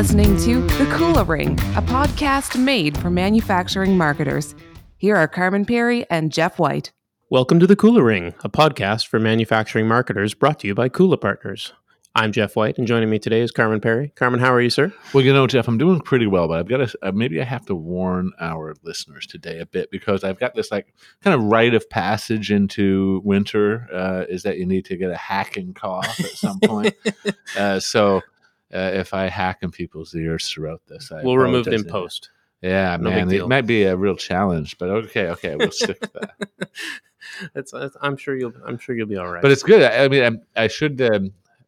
listening to The Kula Ring, a podcast made for manufacturing marketers. Here are Carman Perry and Jeff White. Welcome to The Kula Ring, a podcast for manufacturing marketers brought to you by Kula Partners. I'm Jeff White, and joining me today is Carman Perry. Carman, how are you, sir? Well, you know, Jeff, I'm doing pretty well, but I've got to, maybe I have to warn our listeners today a bit, because I've got this like kind of rite of passage into winter, is that you need to get a hacking cough at some point. If I hack in people's ears throughout this, we'll remove it in post. Yeah, no man, it might be a real challenge, but okay, we'll stick with that. I'm sure you'll be all right. But it's good. I mean, I should.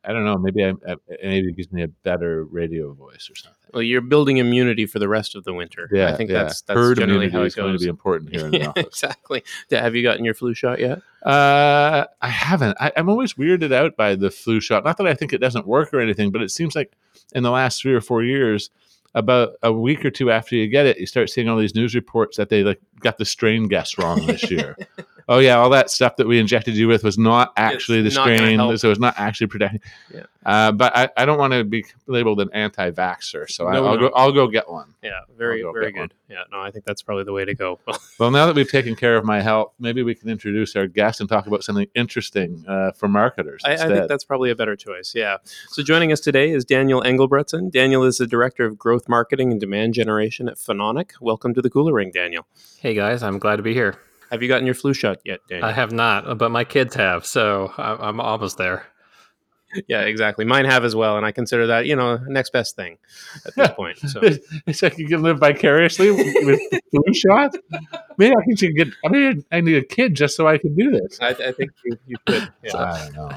I don't know. Maybe it gives me a better radio voice or something. Well, you're building immunity for the rest of the winter. Yeah, I think that's generally how it goes. Herd immunity is going to be important here in the office. Exactly. Have you gotten your flu shot yet? I haven't. I'm always weirded out by the flu shot. Not that I think it doesn't work or anything, but it seems like in the last 3 or 4 years, about a week or two after you get it, you start seeing all these news reports that they like got the strain guess wrong this year. Oh yeah, all that stuff that we injected you with was not actually the strain, so it's not actually protecting. Yeah. But I don't want to be labeled an anti-vaxxer, so I'll go get one. Yeah, very good. One. Yeah, no, I think that's probably the way to go. Well, now that we've taken care of my health, maybe we can introduce our guest and talk about something interesting for marketers. I think that's probably a better choice. Yeah. So joining us today is Daniel Engelbretson. Daniel is the Director of Growth Marketing and Demand Generation at Phononic. Welcome to the Kula Ring, Daniel. Hey guys, I'm glad to be here. Have you gotten your flu shot yet, Daniel? I have not, but my kids have, so I'm almost there. Yeah, exactly. Mine have as well, and I consider that, you know, next best thing at this point. So it's like you can live vicariously with flu shot. Maybe I should get. I mean, I need a kid just so I can do this. I think you could. Yeah. I don't know.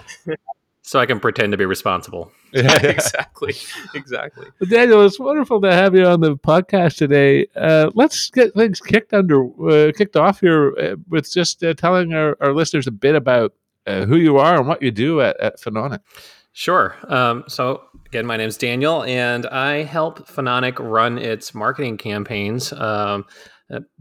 So I can pretend to be responsible. Yeah, exactly. Well, Daniel, it's wonderful to have you on the podcast today. Let's get things kicked off here with just telling our listeners a bit about who you are and what you do at Phononic. Sure. So again, my name's Daniel, and I help Phononic run its marketing campaigns.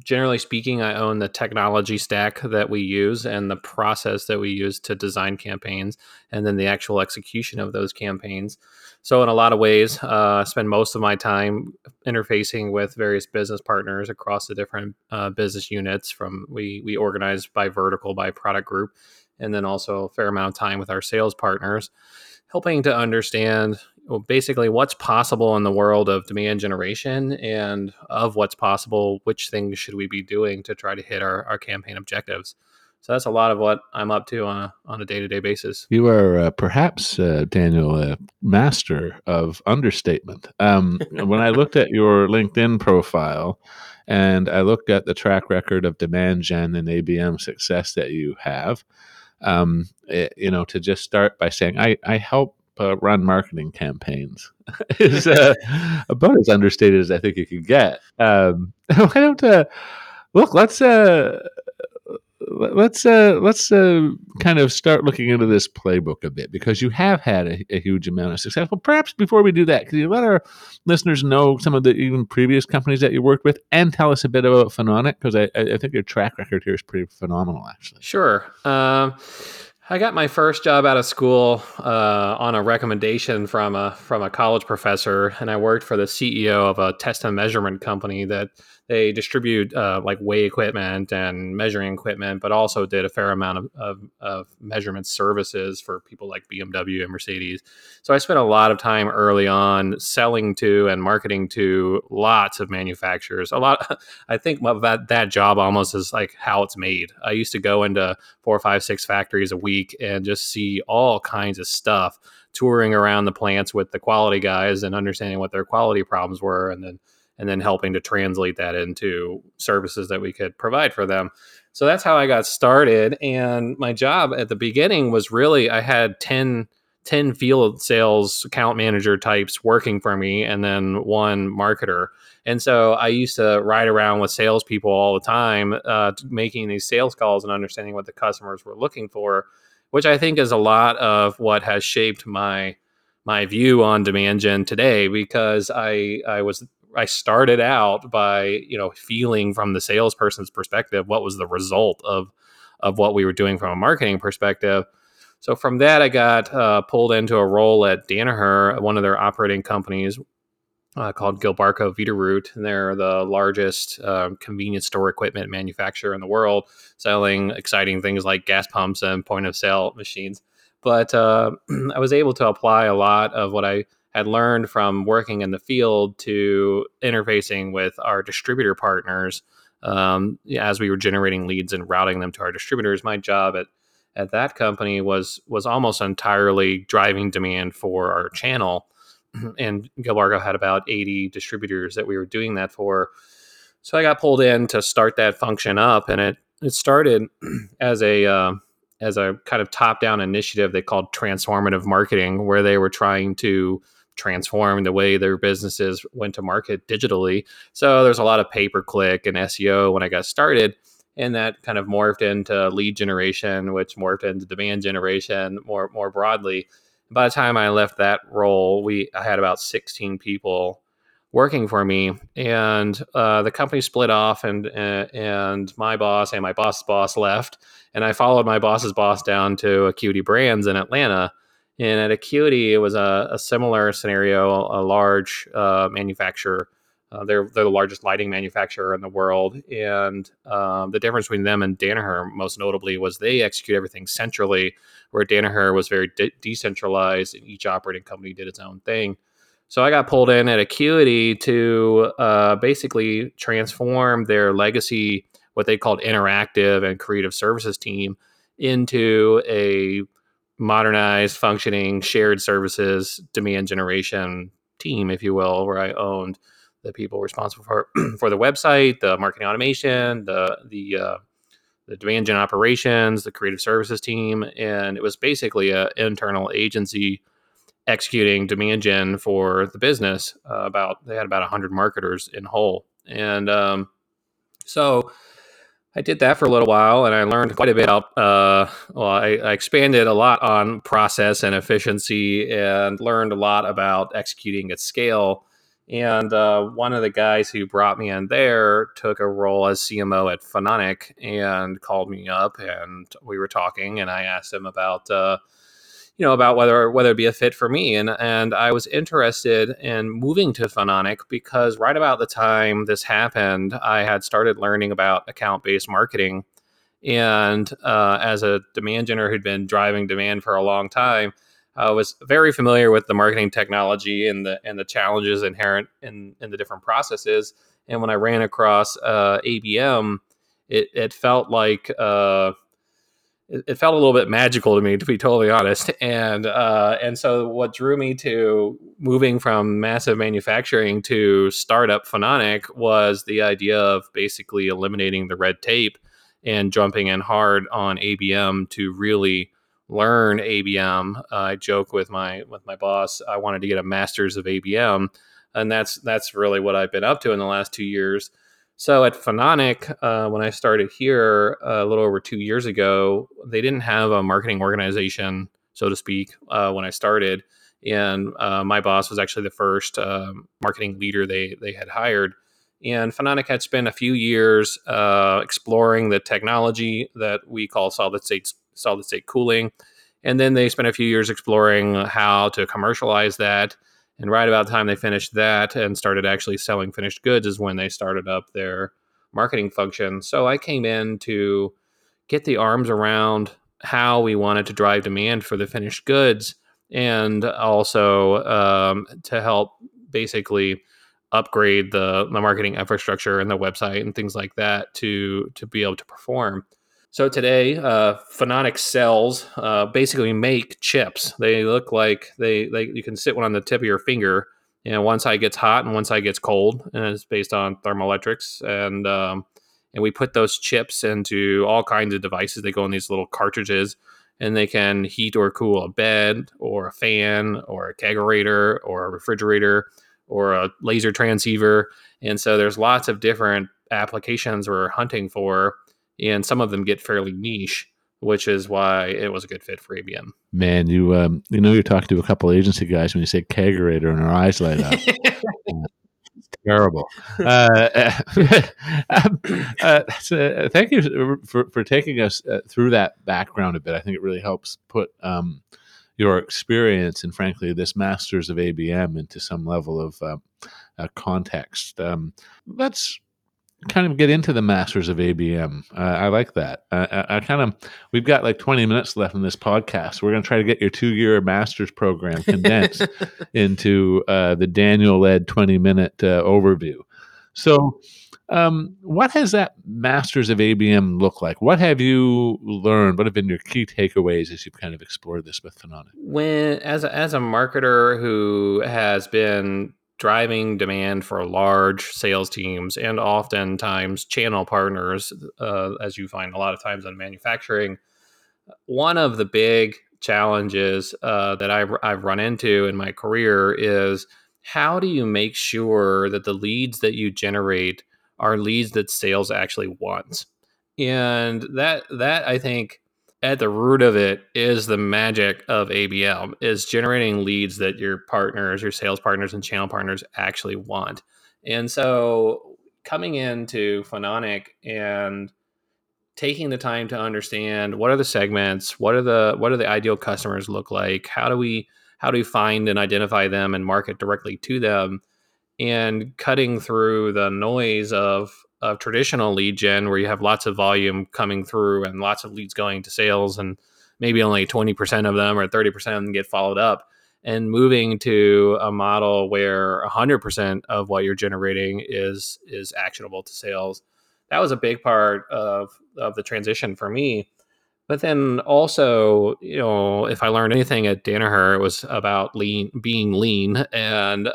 Generally speaking, I own the technology stack that we use and the process that we use to design campaigns and then the actual execution of those campaigns. So in a lot of ways, I spend most of my time interfacing with various business partners across the different business units. From we organize by vertical, by product group, and then also a fair amount of time with our sales partners, helping to understand basically what's possible in the world of demand generation, and of what's possible, which things should we be doing to try to hit our campaign objectives. So that's a lot of what I'm up to on a day-to-day basis. You are perhaps, Daniel, a master of understatement. When I looked at your LinkedIn profile and I looked at the track record of demand gen and ABM success that you have, to just start by saying, I help run marketing campaigns is about as understated as I think you could get. Why don't look? Let's kind of start looking into this playbook a bit, because you have had a huge amount of success. Well, perhaps before we do that, could you let our listeners know some of the even previous companies that you worked with, and tell us a bit about Phononic, because I think your track record here is pretty phenomenal, actually. Sure. I got my first job out of school on a recommendation from a college professor, and I worked for the CEO of a test and measurement company that they distribute like weigh equipment and measuring equipment, but also did a fair amount of measurement services for people like BMW and Mercedes. So I spent a lot of time early on selling to and marketing to lots of manufacturers. I think that job almost is like how it's made. I used to go into 4, 5, 6 factories a week and just see all kinds of stuff, touring around the plants with the quality guys and understanding what their quality problems were, and then helping to translate that into services that we could provide for them. So that's how I got started. And my job at the beginning was really, I had 10 field sales account manager types working for me, and then one marketer. And so I used to ride around with salespeople all the time, making these sales calls and understanding what the customers were looking for, which I think is a lot of what has shaped my view on demand gen today, because I started out by, feeling from the salesperson's perspective what was the result of what we were doing from a marketing perspective. So from that, I got pulled into a role at Danaher, one of their operating companies, called Gilbarco Veeder-Root. They're the largest convenience store equipment manufacturer in the world, selling exciting things like gas pumps and point of sale machines. But I was able to apply a lot of what I had learned from working in the field to interfacing with our distributor partners as we were generating leads and routing them to our distributors. My job at that company was almost entirely driving demand for our channel. And Gilbarco had about 80 distributors that we were doing that for. So I got pulled in to start that function up, and it started as a kind of top-down initiative they called transformative marketing, where they were trying to transform the way their businesses went to market digitally. So there's a lot of pay-per-click and SEO when I got started, and that kind of morphed into lead generation, which morphed into demand generation more broadly. By the time I left that role, I had about 16 people working for me, and the company split off, and my boss and my boss's boss left, and I followed my boss's boss down to Acuity Brands in Atlanta. And at Acuity, it was a similar scenario, a large manufacturer. They're the largest lighting manufacturer in the world, and the difference between them and Danaher, most notably, was they execute everything centrally, where Danaher was very decentralized, and each operating company did its own thing. So I got pulled in at Acuity to basically transform their legacy, what they called interactive and creative services team, into a modernized, functioning, shared services demand generation team, if you will, where I owned the people responsible for the website, the marketing automation, the demand gen operations, the creative services team. And it was basically an internal agency executing demand gen for the business. They had about 100 marketers in whole. And so I did that for a little while, and I learned quite a bit about, I expanded a lot on process and efficiency, and learned a lot about executing at scale. And one of the guys who brought me in there took a role as CMO at Phononic and called me up, and we were talking, and I asked him about about whether it'd be a fit for me. And I was interested in moving to Phononic because right about the time this happened, I had started learning about account-based marketing. And as a demand generator who'd been driving demand for a long time, I was very familiar with the marketing technology and the challenges inherent in the different processes. And when I ran across ABM, it felt like... It felt a little bit magical to me, to be totally honest. And so what drew me to moving from massive manufacturing to startup Phononic was the idea of basically eliminating the red tape and jumping in hard on ABM to really learn ABM. I joke with my boss, I wanted to get a master's of ABM. And that's really what I've been up to in the last 2 years. So at Phononic, when I started here a little over 2 years ago, they didn't have a marketing organization, so to speak, when I started. And my boss was actually the first marketing leader they had hired. And Phononic had spent a few years exploring the technology that we call solid state cooling. And then they spent a few years exploring how to commercialize that. And right about the time they finished that and started actually selling finished goods is when they started up their marketing function. So I came in to get the arms around how we wanted to drive demand for the finished goods, and also to help basically upgrade the marketing infrastructure and the website and things like that to be able to perform. So today, Phononic cells basically make chips. They look like you can sit one on the tip of your finger, and one side gets hot and one side gets cold, and it's based on thermoelectrics. And we put those chips into all kinds of devices. They go in these little cartridges, and they can heat or cool a bed or a fan or a kegerator or a refrigerator or a laser transceiver. And so there's lots of different applications we're hunting for. And some of them get fairly niche, which is why it was a good fit for ABM. Man, you you're talking to a couple of agency guys when you say kegerator and our eyes light up. It's terrible. So thank you for taking us through that background a bit. I think it really helps put your experience and, frankly, this masters of ABM into some level of context. Let's kind of get into the masters of ABM. I like that. We've got like 20 minutes left in this podcast. We're going to try to get your 2-year master's program condensed into the Daniel-led 20-minute overview. So what has that masters of ABM look like? What have you learned? What have been your key takeaways as you've kind of explored this with Phononic? When, as a marketer who has been driving demand for large sales teams and oftentimes channel partners, as you find a lot of times in manufacturing, one of the big challenges that I've run into in my career is, how do you make sure that the leads that you generate are leads that sales actually wants? And that I think at the root of it is the magic of ABM, is generating leads that your partners, your sales partners and channel partners actually want. And so coming into Phononic and taking the time to understand, what are the segments, what are the ideal customers look like, how do we find and identify them and market directly to them, and cutting through the noise of traditional lead gen where you have lots of volume coming through and lots of leads going to sales and maybe only 20% of them or 30% of them get followed up, and moving to a model where 100% of what you're generating is actionable to sales. That was a big part of the transition for me. But then also, you know, if I learned anything at Danaher, it was about being lean and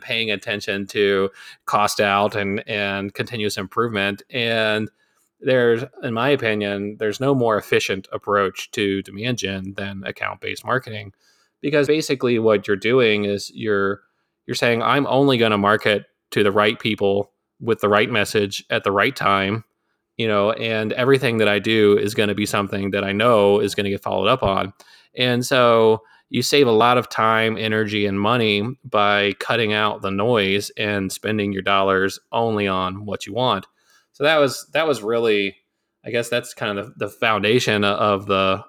paying attention to cost out and continuous improvement. And there's, in my opinion, there's no more efficient approach to demand gen than account-based marketing, because basically what you're doing is you're saying, I'm only going to market to the right people with the right message at the right time. You know, and everything that I do is going to be something that I know is going to get followed up on. And so you save a lot of time, energy, and money by cutting out the noise and spending your dollars only on what you want. So that was really, I guess that's kind of the foundation of the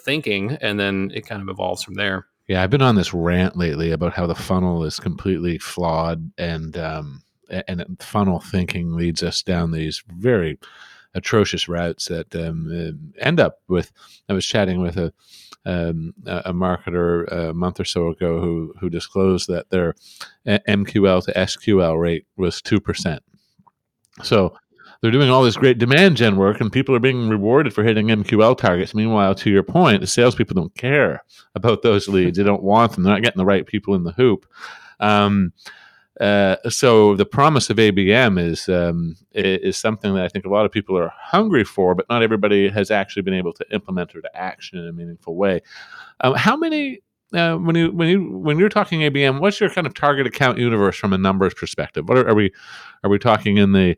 thinking. And then it kind of evolves from there. Yeah. I've been on this rant lately about how the funnel is completely flawed, and funnel thinking leads us down these very atrocious routes that end up with. I was chatting with a marketer a month or so ago who disclosed that their MQL to SQL rate was 2%. So they're doing all this great demand gen work, and people are being rewarded for hitting MQL targets. Meanwhile, to your point, the salespeople don't care about those leads. They don't want them. They're not getting the right people in the hoop. So the promise of ABM is something that I think a lot of people are hungry for, but not everybody has actually been able to implement or to action in a meaningful way. How many when you're talking ABM, what's your kind of target account universe from a numbers perspective? What are we talking in the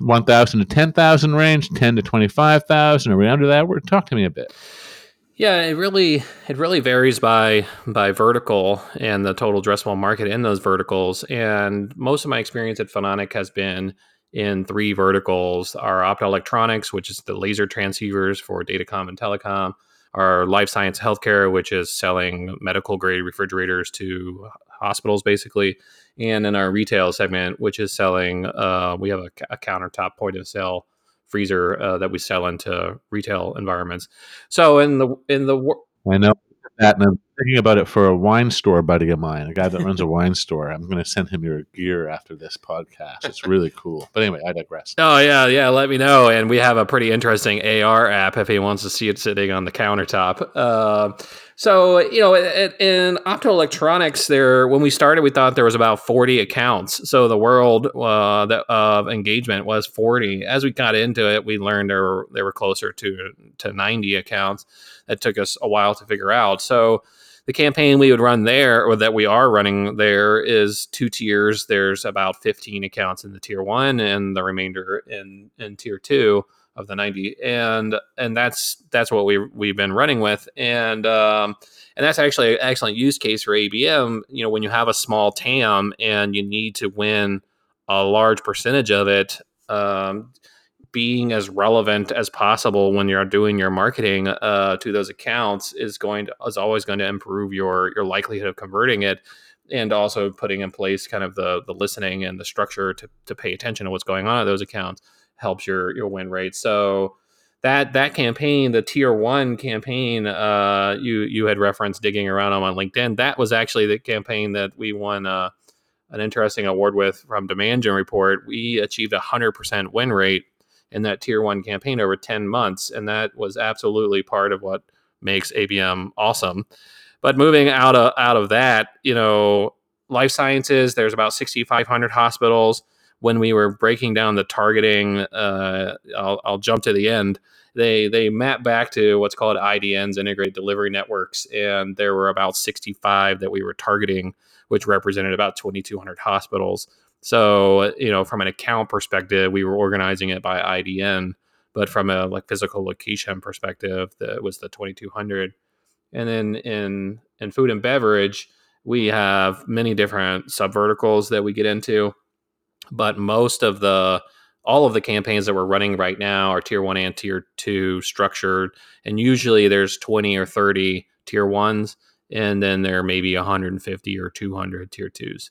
1,000 to 10,000 range, 10 to 25,000? Are we under that? Talk to me a bit. Yeah, it really varies by vertical and the total addressable market in those verticals. And most of my experience at Phononic has been in three verticals: our optoelectronics, which is the laser transceivers for datacom and telecom; our life science healthcare, which is selling medical grade refrigerators to hospitals, basically; and in our retail segment, which is selling, we have a countertop point of sale freezer that we sell into retail environments. So in the I know that, and I'm thinking about it for a wine store buddy of mine, a guy that runs a wine store. I'm going to send him your gear after this podcast. It's really cool. But anyway, I digress. Oh yeah. Let me know. And we have a pretty interesting AR app if he wants to see it sitting on the countertop. So you know, in optoelectronics, there when we started, we thought there was about 40 accounts. So the world of engagement was 40. As we got into it, we learned they were closer to 90 accounts. That took us a while to figure out. So the campaign we would run there, or that we are running there, is two tiers. There's about 15 accounts in the tier one, and the remainder in tier two of the 90. And that's what we've been running with. And that's actually an excellent use case for ABM. You know, when you have a small TAM and you need to win a large percentage of it, being as relevant as possible when you're doing your marketing to those accounts is always going to improve your likelihood of converting it, and also putting in place kind of the listening and the structure to pay attention to what's going on at those accounts helps your win rate. So that campaign, the tier one campaign, you had referenced digging around on LinkedIn. That was actually the campaign that we won an interesting award with from Demand Gen Report. We achieved 100% win rate in that tier one campaign over 10 months. And that was absolutely part of what makes ABM awesome. But moving out of that, life sciences, there's about 6,500 hospitals. When we were breaking down the targeting, I'll jump to the end. They map back to what's called IDNs, integrated delivery networks. And there were about 65 that we were targeting, which represented about 2,200 hospitals. So, from an account perspective, we were organizing it by IDN, but from a physical location perspective, that was the 2,200. And then in food and beverage, we have many different subverticals that we get into, but all of the campaigns that we're running right now are tier one and tier two structured. And usually there's 20 or 30 tier ones, and then there may be 150 or 200 tier twos.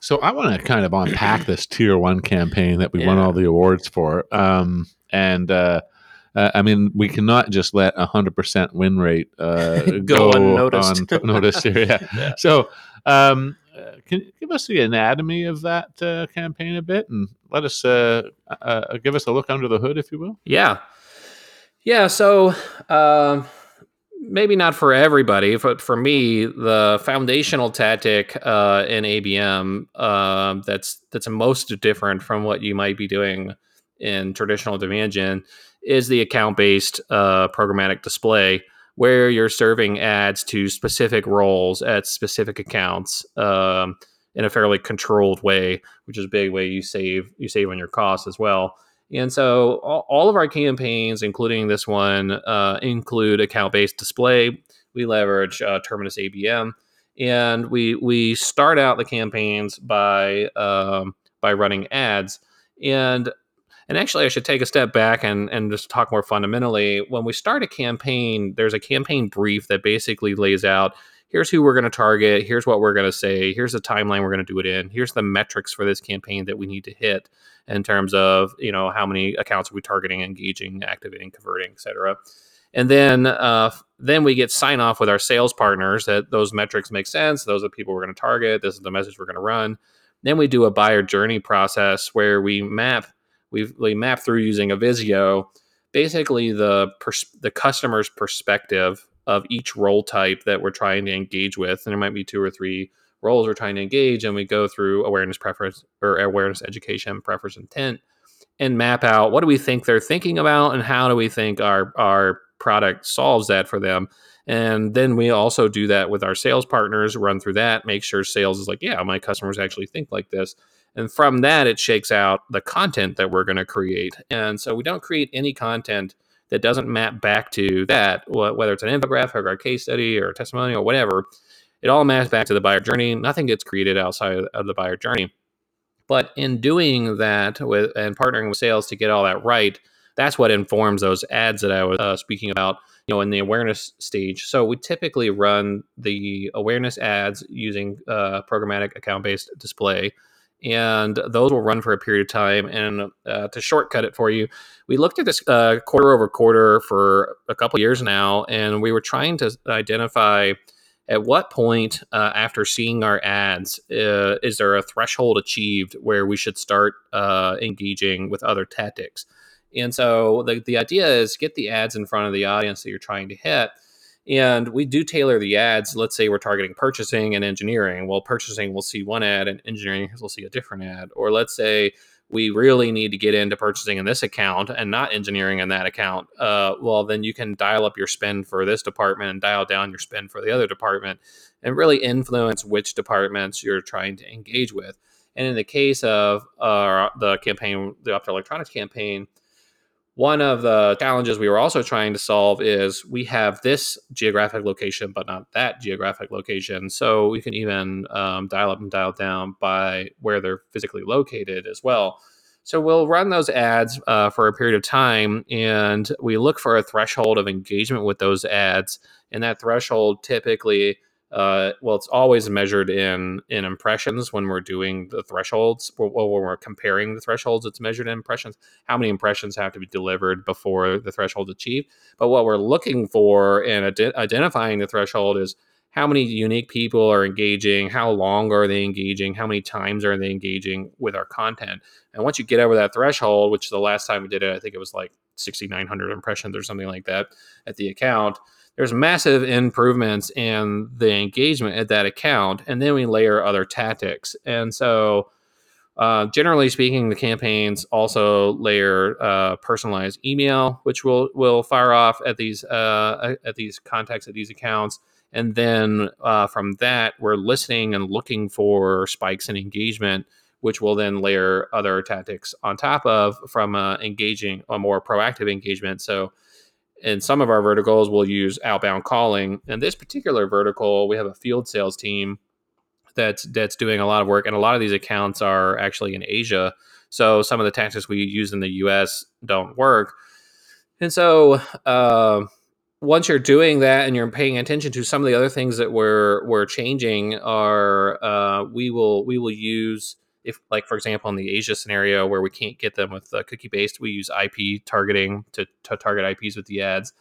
So I want to kind of unpack this tier one campaign that we won all the awards for. We cannot just let 100% win rate go unnoticed here. Yeah. So can you give us the anatomy of that campaign a bit, and let us give us a look under the hood, if you will? Yeah. So maybe not for everybody, but for me, the foundational tactic in ABM that's most different from what you might be doing in traditional demand gen is the account-based programmatic display, where you're serving ads to specific roles at specific accounts in a fairly controlled way, which is a big way you save on your costs as well. And so all of our campaigns, including this one, include account-based display. We leverage Terminus ABM, and we start out the campaigns by running ads. And actually, I should take a step back and just talk more fundamentally. When we start a campaign, there's a campaign brief that basically lays out, here's who we're going to target, here's what we're going to say, here's the timeline we're going to do it in, here's the metrics for this campaign that we need to hit in terms of, how many accounts are we targeting, engaging, activating, converting, et cetera. And then we get sign off with our sales partners that those metrics make sense, those are the people we're going to target, this is the message we're going to run. Then we do a buyer journey process where we map through using a Visio, basically the customer's perspective of each role type that we're trying to engage with. And there might be two or three roles we're trying to engage. And we go through awareness, preference, or awareness, education, preference, intent, and map out what do we think they're thinking about and how do we think our product solves that for them. And then we also do that with our sales partners, run through that, make sure sales is like, yeah, my customers actually think like this. And from that, it shakes out the content that we're going to create. And so we don't create any content that doesn't map back to that, whether it's an infographic or a case study or a testimonial or whatever. It all maps back to the buyer journey. Nothing gets created outside of the buyer journey. But in doing that and partnering with sales to get all that right, that's what informs those ads that I was speaking about, in the awareness stage. So we typically run the awareness ads using programmatic account-based display. And those will run for a period of time. And to shortcut it for you, we looked at this quarter over quarter for a couple of years now, and we were trying to identify at what point after seeing our ads, is there a threshold achieved where we should start engaging with other tactics? And so the idea is get the ads in front of the audience that you're trying to hit. And we do tailor the ads. Let's say we're targeting purchasing and engineering. Well, purchasing will see one ad and engineering will see a different ad. Or let's say we really need to get into purchasing in this account and not engineering in that account, well, then you can dial up your spend for this department and dial down your spend for the other department and really influence which departments you're trying to engage with. And in the case of the campaign, the optoelectronics campaign, one of the challenges we were also trying to solve is we have this geographic location, but not that geographic location. So we can even dial up and dial down by where they're physically located as well. So we'll run those ads for a period of time, and we look for a threshold of engagement with those ads. And that threshold typically, well, it's always measured in impressions when we're doing the thresholds. Well, when we're comparing the thresholds, it's measured in impressions. How many impressions have to be delivered before the threshold is achieved? But what we're looking for in identifying the threshold is how many unique people are engaging, how long are they engaging, how many times are they engaging with our content. And once you get over that threshold, which the last time we did it, I think it was like 6,900 impressions or something like that at the account, there's massive improvements in the engagement at that account, and then we layer other tactics. And so generally speaking, the campaigns also layer personalized email, which will fire off at these contacts, at these accounts. And then from that, we're listening and looking for spikes in engagement, which will then layer other tactics on top of from engaging a more proactive engagement. So in some of our verticals, we'll use outbound calling. In this particular vertical, we have a field sales team that's doing a lot of work. And a lot of these accounts are actually in Asia. So some of the tactics we use in the US don't work. And so once you're doing that and you're paying attention to some of the other things that we're changing are we will use, if, like, for example, in the Asia scenario where we can't get them with cookie-based, we use IP targeting to target IPs with the ads.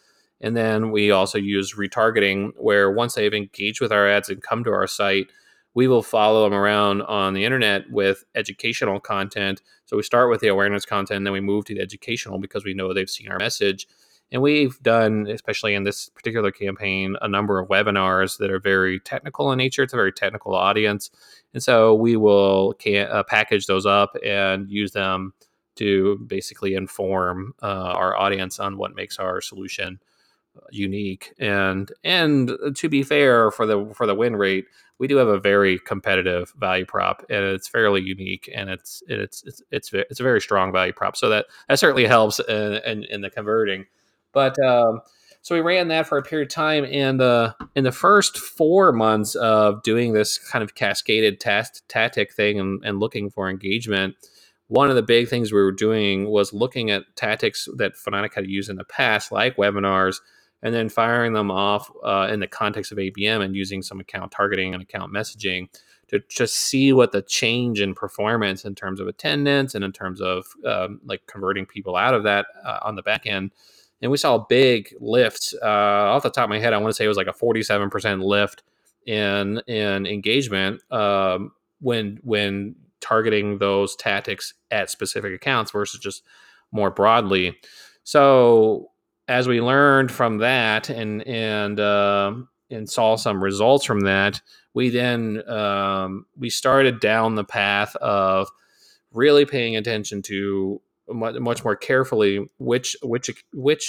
And then we also use retargeting, where once they've engaged with our ads and come to our site, we will follow them around on the internet with educational content. So we start with the awareness content, and then we move to the educational because we know they've seen our message. And we've done, especially in this particular campaign, a number of webinars that are very technical in nature. It's a very technical audience. And so we will package those up and use them to basically inform our audience on what makes our solution unique. And to be fair, for the win rate, we do have a very competitive value prop, and it's fairly unique, and it's a very strong value prop. So that certainly helps in the converting. But so we ran that for a period of time, and in the first 4 months of doing this kind of cascaded tactic thing and looking for engagement, one of the big things we were doing was looking at tactics that Phononic had used in the past, like webinars, and then firing them off in the context of ABM and using some account targeting and account messaging to just see what the change in performance in terms of attendance and in terms of like converting people out of that on the back end. And we saw a big lift. Off the top of my head, I want to say it was like a 47% lift in engagement when targeting those tactics at specific accounts versus just more broadly. So as we learned from that and saw some results from that, we then we started down the path of really paying attention to much more carefully which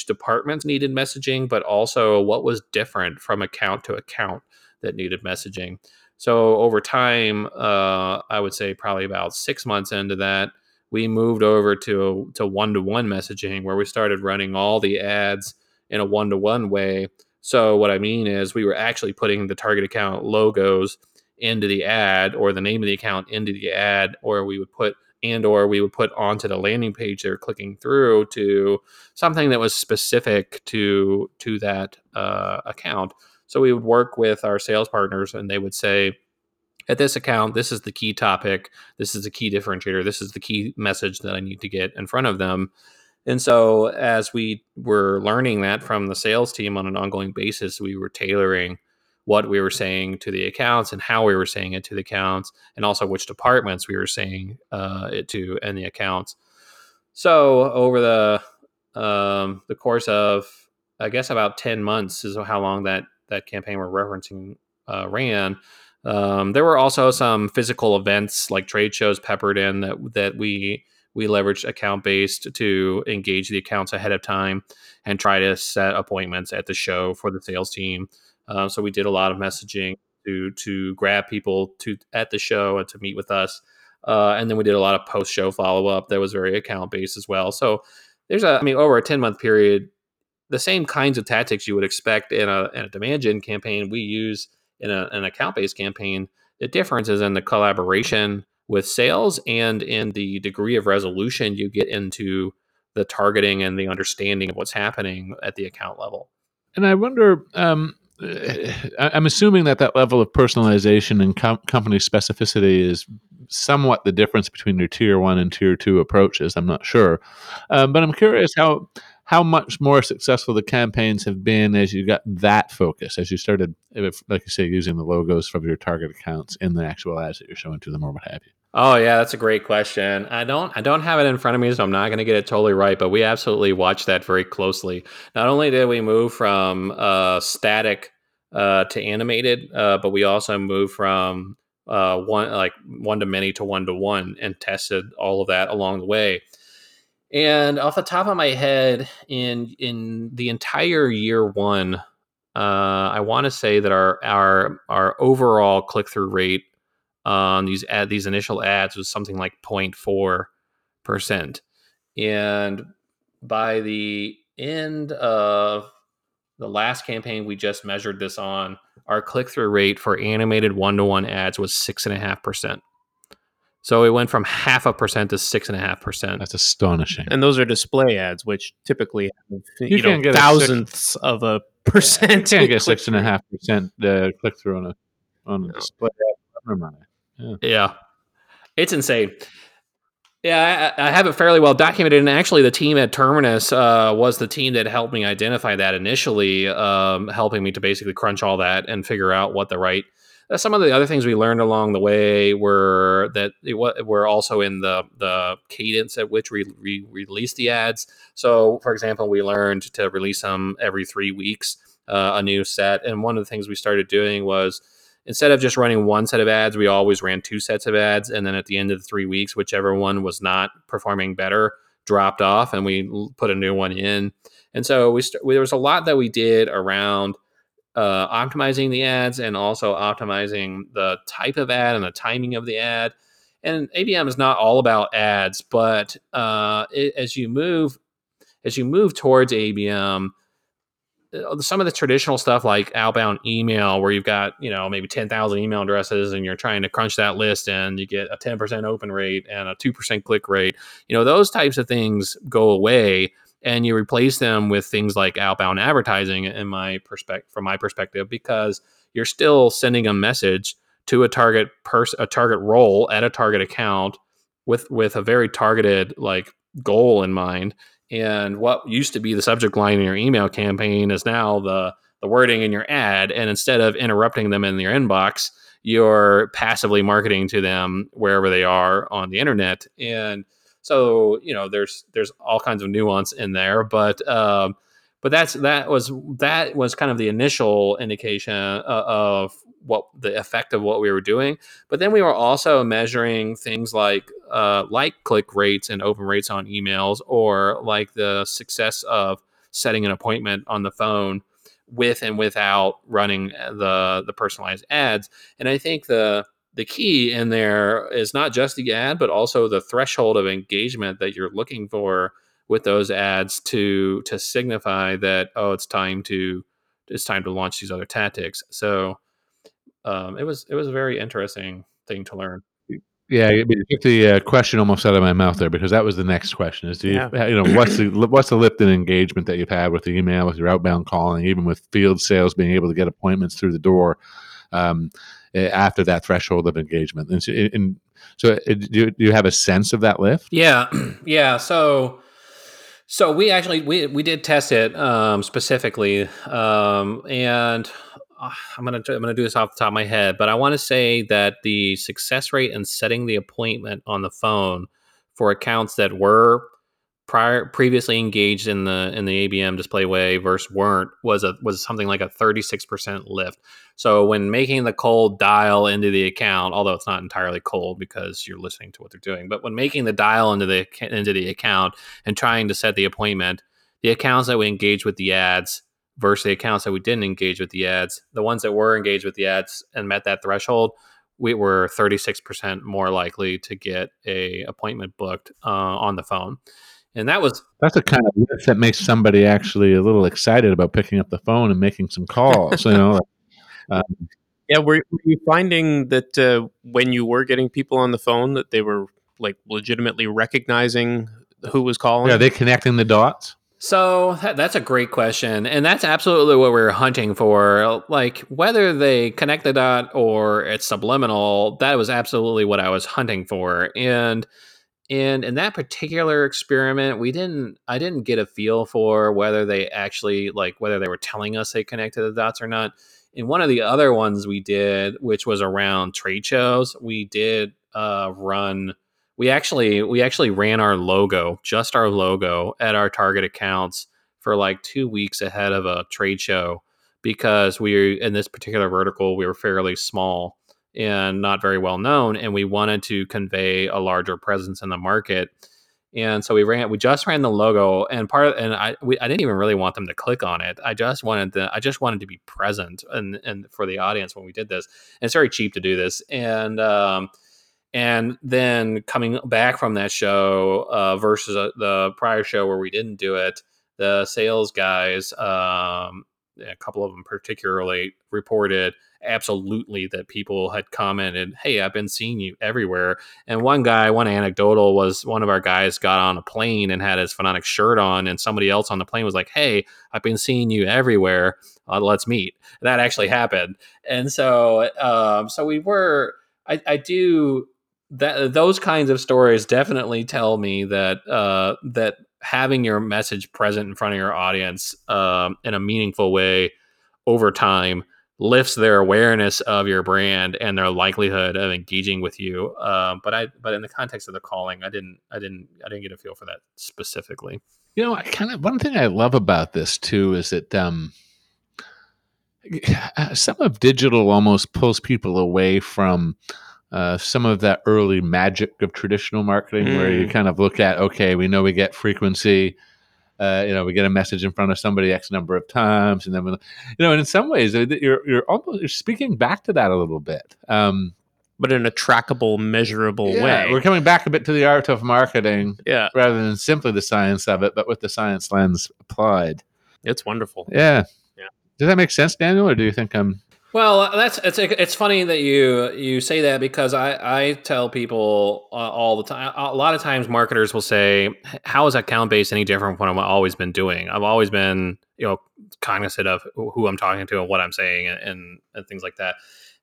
departments needed messaging, but also what was different from account to account that needed messaging. So over time, I would say probably about 6 months into that, we moved over to one-to-one messaging, where we started running all the ads in a one-to-one way. So what I mean is we were actually putting the target account logos into the ad, or the name of the account into the ad, or we would put onto the landing page they're clicking through to something that was specific to that account. So we would work with our sales partners, and they would say, at this account, this is the key topic, this is the key differentiator, this is the key message that I need to get in front of them. And so as we were learning that from the sales team on an ongoing basis, we were tailoring what we were saying to the accounts and how we were saying it to the accounts, and also which departments we were saying it to and the accounts. So over the course of, I guess, about 10 months is how long that campaign we're referencing ran. There were also some physical events like trade shows peppered in that we We leveraged account-based to engage the accounts ahead of time and try to set appointments at the show for the sales team. So we did a lot of messaging to grab people to at the show and to meet with us. And then we did a lot of post-show follow-up that was very account-based as well. So there's over a 10-month period, the same kinds of tactics you would expect in a demand gen campaign, we use in an account-based campaign. The difference is in the collaboration with sales and in the degree of resolution you get into the targeting and the understanding of what's happening at the account level. And I wonder, I'm assuming that level of personalization and company specificity is somewhat the difference between your tier one and tier two approaches. I'm not sure. But I'm curious how much more successful the campaigns have been as you got that focus, as you started, like you say, using the logos from your target accounts in the actual ads that you're showing to them or what have you. Oh yeah, that's a great question. I don't have it in front of me, so I'm not going to get it totally right, but we absolutely watched that very closely. Not only did we move from static to animated, but we also moved from one to many to one to one and tested all of that along the way. And off the top of my head, in the entire year one, I want to say that our overall click-through rate on these initial ads was something like 0.4%. And by the end of the last campaign we just measured this on, our click-through rate for animated one-to-one ads was 6.5%. So it went from 0.5% to 6.5%. That's astonishing. And those are display ads, which typically have you know, thousandths of a percent. You can't get 6.5% click through on a display ad. Never mind. Yeah, it's insane. Yeah, I have it fairly well documented. And actually, the team at Terminus was the team that helped me identify that initially, helping me to basically crunch all that and figure out what the right. Some of the other things we learned along the way were that were also in the cadence at which we released the ads. So, for example, we learned to release them every 3 weeks, a new set. And one of the things we started doing was instead of just running one set of ads, we always ran two sets of ads. And then at the end of the 3 weeks, whichever one was not performing better dropped off and we put a new one in. And so there was a lot that we did around optimizing the ads and also optimizing the type of ad and the timing of the ad. And ABM is not all about ads, but as you move towards ABM, some of the traditional stuff like outbound email, where you've got maybe 10,000 email addresses and you're trying to crunch that list and you get a 10% open rate and a 2% click rate, those types of things go away. And you replace them with things like outbound advertising, from my perspective, because you're still sending a message to a target role at a target account with a very targeted goal in mind. And what used to be the subject line in your email campaign is now the wording in your ad. And instead of interrupting them in their inbox, you're passively marketing to them wherever they are on the internet. And so, there's all kinds of nuance in there, but that was kind of the initial indication of what the effect of what we were doing. But then we were also measuring things like click rates and open rates on emails, or like the success of setting an appointment on the phone with and without running the personalized ads. And I think the key in there is not just the ad, but also the threshold of engagement that you're looking for with those ads to signify that, oh, it's time to launch these other tactics. So it was a very interesting thing to learn. Yeah, you took the question almost out of my mouth there, because that was the next question: is what's the lift in engagement that you've had with the email, with your outbound calling, even with field sales being able to get appointments through the door. After that threshold of engagement, do you have a sense of that lift? Yeah. So we actually we did test it specifically, and I'm gonna do this off the top of my head, but I want to say that the success rate in setting the appointment on the phone for accounts that were previously engaged in the ABM display way versus weren't was something like a 36% lift. So when making the cold dial into the account, although it's not entirely cold because you're listening to what they're doing, but when making the dial into the account and trying to set the appointment, the accounts that we engaged with the ads versus the accounts that we didn't engage with the ads, the ones that were engaged with the ads and met that threshold, we were 36% more likely to get a appointment booked on the phone. And that's a kind of lift that makes somebody actually a little excited about picking up the phone and making some calls. You know, yeah. Were you finding that when you were getting people on the phone that they were like legitimately recognizing who was calling? Are they connecting the dots? So that's a great question. And that's absolutely what we're hunting for. Like whether they connect the dot or it's subliminal, that was absolutely what I was hunting for. And in that particular experiment, I didn't get a feel for whether they actually whether they were telling us they connected the dots or not. In one of the other ones we did, which was around trade shows, we did we actually ran our logo, just our logo, at our target accounts for like 2 weeks ahead of a trade show because we in this particular vertical we were fairly small and not very well known, and we wanted to convey a larger presence in the market, and so we just ran the logo. And I didn't even really want them to click on it. I just wanted to be present and for the audience when we did this. And it's very cheap to do this, and then coming back from that show versus the prior show where we didn't do it, the sales guys, a couple of them particularly, reported absolutely that people had commented, "Hey, I've been seeing you everywhere." And one anecdotal was one of our guys got on a plane and had his Phononic shirt on, and somebody else on the plane was like, "Hey, I've been seeing you everywhere. Let's meet." And that actually happened. And so, those kinds of stories definitely tell me that, that having your message present in front of your audience, in a meaningful way over time lifts their awareness of your brand and their likelihood of engaging with you. But in the context of the calling, I didn't get a feel for that specifically. You know, one thing I love about this too is that some of digital almost pulls people away from some of that early magic of traditional marketing, where you kind of look at, okay, we know we get frequency. We get a message in front of somebody X number of times, and then, and in some ways, you're speaking back to that a little bit, but in a trackable, measurable way. We're coming back a bit to the art of marketing, rather than simply the science of it, but with the science lens applied. It's wonderful. Yeah. Does that make sense, Daniel, or do you think I'm? Well, it's funny that you say that, because I tell people all the time. A lot of times, marketers will say, "How is account based any different from what I've always been doing? I've always been, cognizant of who I'm talking to and what I'm saying and things like that."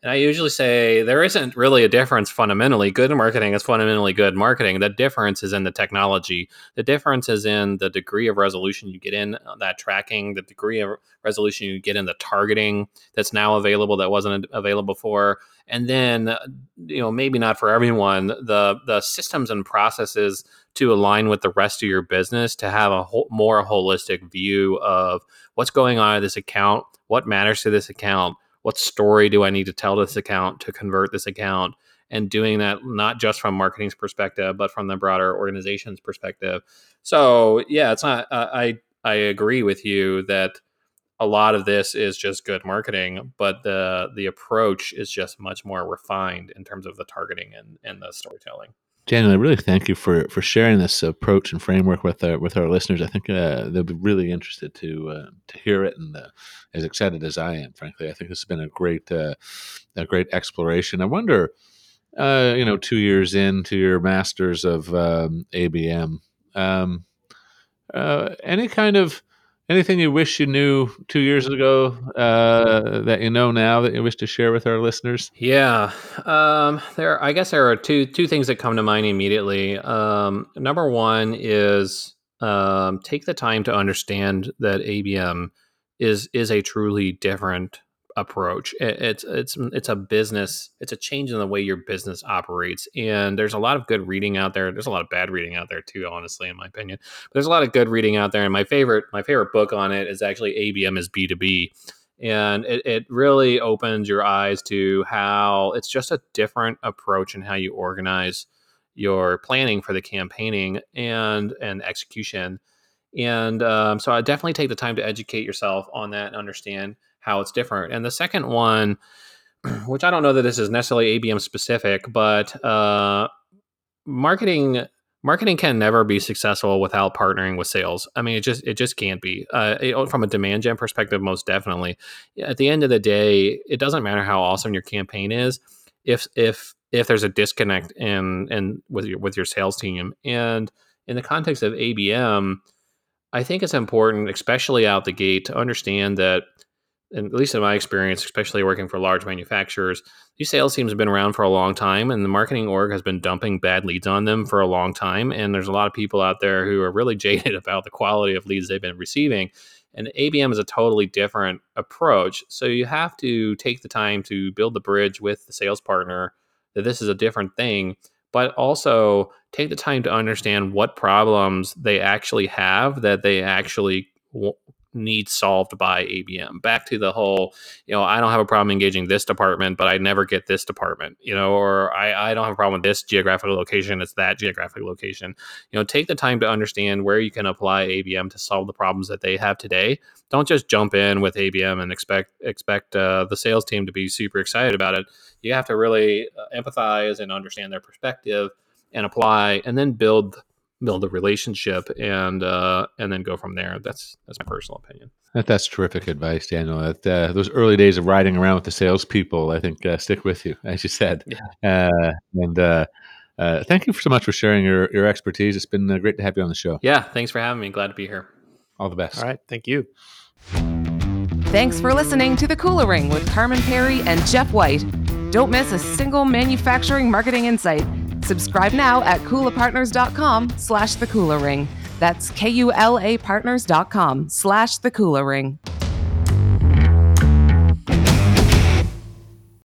And I usually say there isn't really a difference fundamentally. Good marketing is fundamentally good marketing. The difference is in the technology. The difference is in the degree of resolution you get in that tracking, the degree of resolution you get in the targeting that's now available that wasn't available before. And then, maybe not for everyone, the systems and processes to align with the rest of your business to have a more holistic view of what's going on at this account, what matters to this account, what story do I need to tell this account to convert this account, and doing that not just from marketing's perspective, but from the broader organization's perspective. So yeah, it's not, I agree with you that a lot of this is just good marketing, but the approach is just much more refined in terms of the targeting and the storytelling. Daniel, I really thank you for sharing this approach and framework with our listeners. I think they'll be really interested to hear it, and as excited as I am, frankly. I think this has been a great exploration. I wonder, 2 years into your masters of ABM, anything you wish you knew 2 years ago that you know now that you wish to share with our listeners? Yeah, there are two things that come to mind immediately. Number one is take the time to understand that ABM is a truly different approach. It's a business. It's a change in the way your business operates. And there's a lot of good reading out there. There's a lot of bad reading out there too, honestly, in my opinion. But there's a lot of good reading out there. And my favorite book on it is actually ABM is B2B. And it really opens your eyes to how it's just a different approach in how you organize your planning for the campaigning and execution. And so I definitely take the time to educate yourself on that and understand how it's different. And the second one, which I don't know that this is necessarily ABM specific, but marketing can never be successful without partnering with sales. I mean, it just can't be. From a demand gen perspective, most definitely. At the end of the day, it doesn't matter how awesome your campaign is if there's a disconnect in with your sales team. And in the context of ABM, I think it's important, especially out the gate, to understand that, and at least in my experience, especially working for large manufacturers, these sales teams have been around for a long time, and the marketing org has been dumping bad leads on them for a long time. And there's a lot of people out there who are really jaded about the quality of leads they've been receiving. And ABM is a totally different approach. So you have to take the time to build the bridge with the sales partner that this is a different thing, but also take the time to understand what problems they actually have that they actually need solved by ABM. Back to the whole, I don't have a problem engaging this department, but I never get this department, or I don't have a problem with this geographical location. It's that geographic location. Take the time to understand where you can apply ABM to solve the problems that they have today. Don't just jump in with ABM and expect the sales team to be super excited about it. You have to really empathize and understand their perspective and apply, and then build a relationship and then go from there. That's my personal opinion. That's terrific advice, Daniel. Those early days of riding around with the salespeople, I think, stick with you, as you said. Yeah. And thank you so much for sharing your expertise. It's been great to have you on the show. Yeah, thanks for having me. Glad to be here. All the best. All right, thank you. Thanks for listening to The Kula Ring with Carman Perry and Jeff White. Don't miss a single manufacturing marketing insight. Subscribe now at KulaPartners.com/TheKulaRing. That's KulaPartners.com/TheKulaRing.